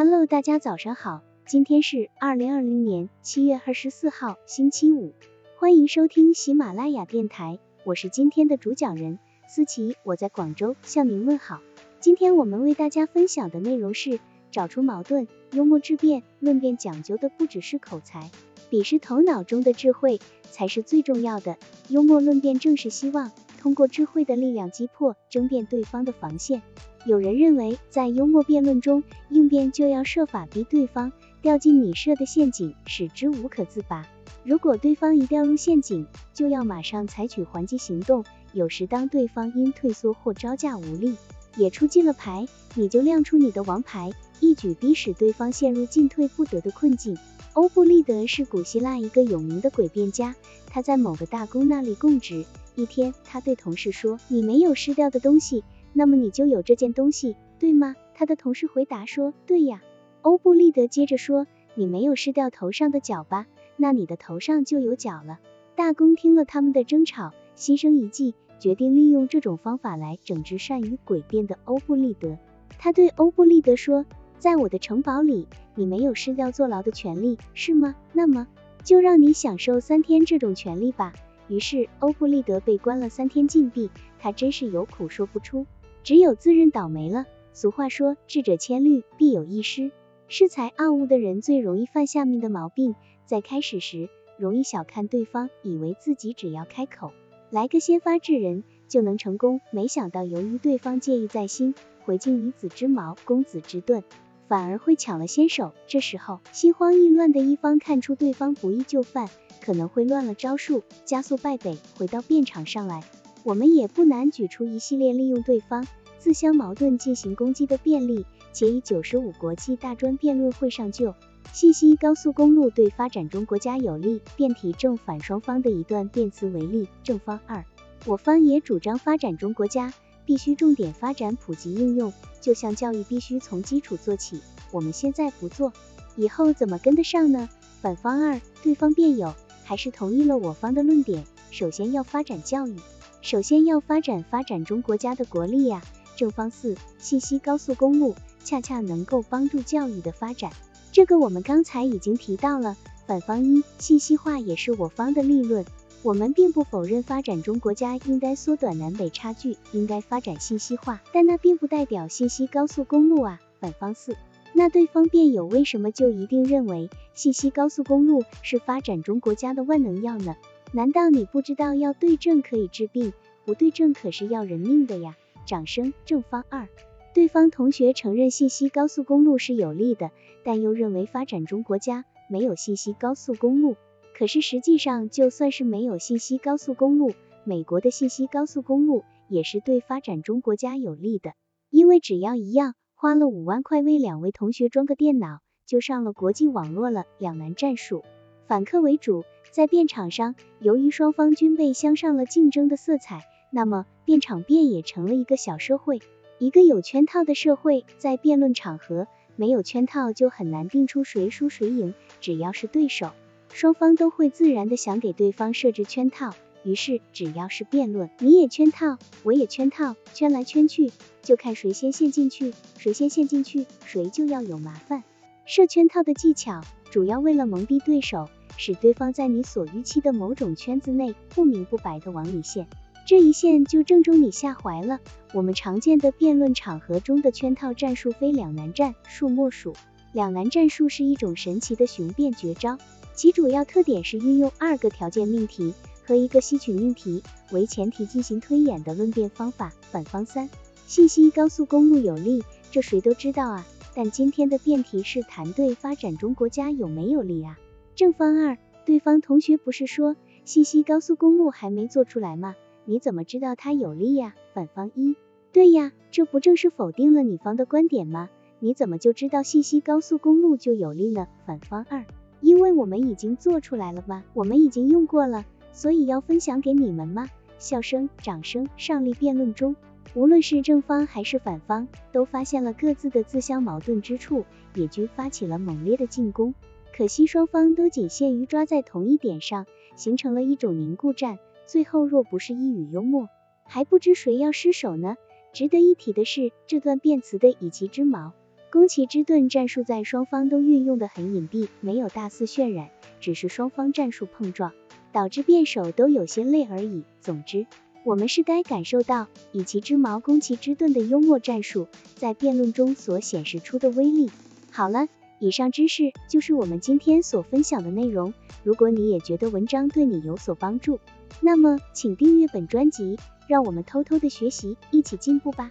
Hello， 大家早上好，今天是2020年7月24号，星期五，欢迎收听喜马拉雅电台，我是今天的主讲人思琪，我在广州向您问好。今天我们为大家分享的内容是找出矛盾，幽默质辩。论辩讲究的不只是口才，彼时头脑中的智慧才是最重要的。幽默论辩正是希望通过智慧的力量击破争辩对方的防线。有人认为在幽默辩论中，应辩就要设法逼对方掉进你设的陷阱，使之无可自拔。如果对方一掉入陷阱，就要马上采取还击行动。有时当对方因退缩或招架无力，也出尽了牌，你就亮出你的王牌，一举逼使对方陷入进退不得的困境。欧布利德是古希腊一个有名的诡辩家，他在某个大公那里供职。一天，他对同事说：“你没有失掉的东西，那么你就有这件东西，对吗？”他的同事回答说：“对呀。”欧布利德接着说：“你没有失掉头上的角吧？那你的头上就有角了。”大公听了他们的争吵，心生一计，决定利用这种方法来整治善于诡辩的欧布利德。他对欧布利德说：“在我的城堡里，你没有失掉坐牢的权利，是吗？那么就让你享受3天这种权利吧。”于是欧布利德被关了3天禁闭，他真是有苦说不出，只有自认倒霉了。俗话说，智者千虑，必有一失。恃才傲物的人最容易犯下面的毛病，在开始时容易小看对方，以为自己只要开口来个先发制人就能成功，没想到由于对方介意在心，回敬以子之矛攻子之盾，反而会抢了先手。这时候心慌意乱的一方看出对方不易就范，可能会乱了招数，加速败北。回到辩场上来，我们也不难举出一系列利用对方自相矛盾进行攻击的便利，且以95国际大专辩论会上就信息高速公路对发展中国家有利辩题正反双方的一段辩词为例。正方2，我方也主张发展中国家必须重点发展普及应用，就像教育必须从基础做起，我们现在不做，以后怎么跟得上呢？反方2，对方辩友还是同意了我方的论点，首先要发展教育，首先要发展中国家的国力呀。正方4，信息高速公路恰恰能够帮助教育的发展，这个我们刚才已经提到了。反方1，信息化也是我方的立论，我们并不否认发展中国家应该缩短南北差距，应该发展信息化，但那并不代表信息高速公路啊。反方4，那对方辩友为什么就一定认为信息高速公路是发展中国家的万能药呢？难道你不知道要对症可以治病，不对症可是要人命的呀？掌声。正方2，对方同学承认信息高速公路是有利的，但又认为发展中国家没有信息高速公路。可是实际上，就算是没有信息高速公路，美国的信息高速公路也是对发展中国家有利的，因为只要一样花了5万块为两位同学装个电脑，就上了国际网络了。两难战术，反客为主。在辩场上，由于双方均被镶上了竞争的色彩，那么辩场辩也成了一个小社会，一个有圈套的社会。在辩论场合没有圈套，就很难定出谁输谁赢，只要是对手，双方都会自然的想给对方设置圈套。于是只要是辩论，你也圈套我也圈套，圈来圈去，就看谁先陷进去，谁先陷进去谁就要有麻烦。设圈套的技巧主要为了蒙蔽对手，使对方在你所预期的某种圈子内不明不白的往里陷，这一陷就正中你下怀了。我们常见的辩论场合中的圈套战术非两难战术莫属。两难战术是一种神奇的雄辩绝招，其主要特点是运用2个条件命题和一个吸取命题为前提进行推演的论辩方法。反方3，信息高速公路有利，这谁都知道啊，但今天的辩题是谈对发展中国家有没有利啊。正方2，对方同学不是说信息高速公路还没做出来吗？你怎么知道它有利呀？反方1，对呀，这不正是否定了你方的观点吗？你怎么就知道信息高速公路就有利呢？反方2，因为我们已经做出来了嘛，我们已经用过了，所以要分享给你们吗？笑声、掌声。上例辩论中，无论是正方还是反方，都发现了各自的自相矛盾之处，也均发起了猛烈的进攻。可惜双方都仅限于抓在同一点上，形成了一种凝固战。最后若不是一语幽默，还不知谁要失手呢。值得一提的是，这段辩词的以其之矛宫崎之盾战术在双方都运用的很隐蔽，没有大肆渲染，只是双方战术碰撞，导致辩手都有些累而已。总之，我们是该感受到以其之矛攻其之盾的幽默战术在辩论中所显示出的威力。好了，以上知识就是我们今天所分享的内容。如果你也觉得文章对你有所帮助，那么请订阅本专辑，让我们偷偷的学习，一起进步吧。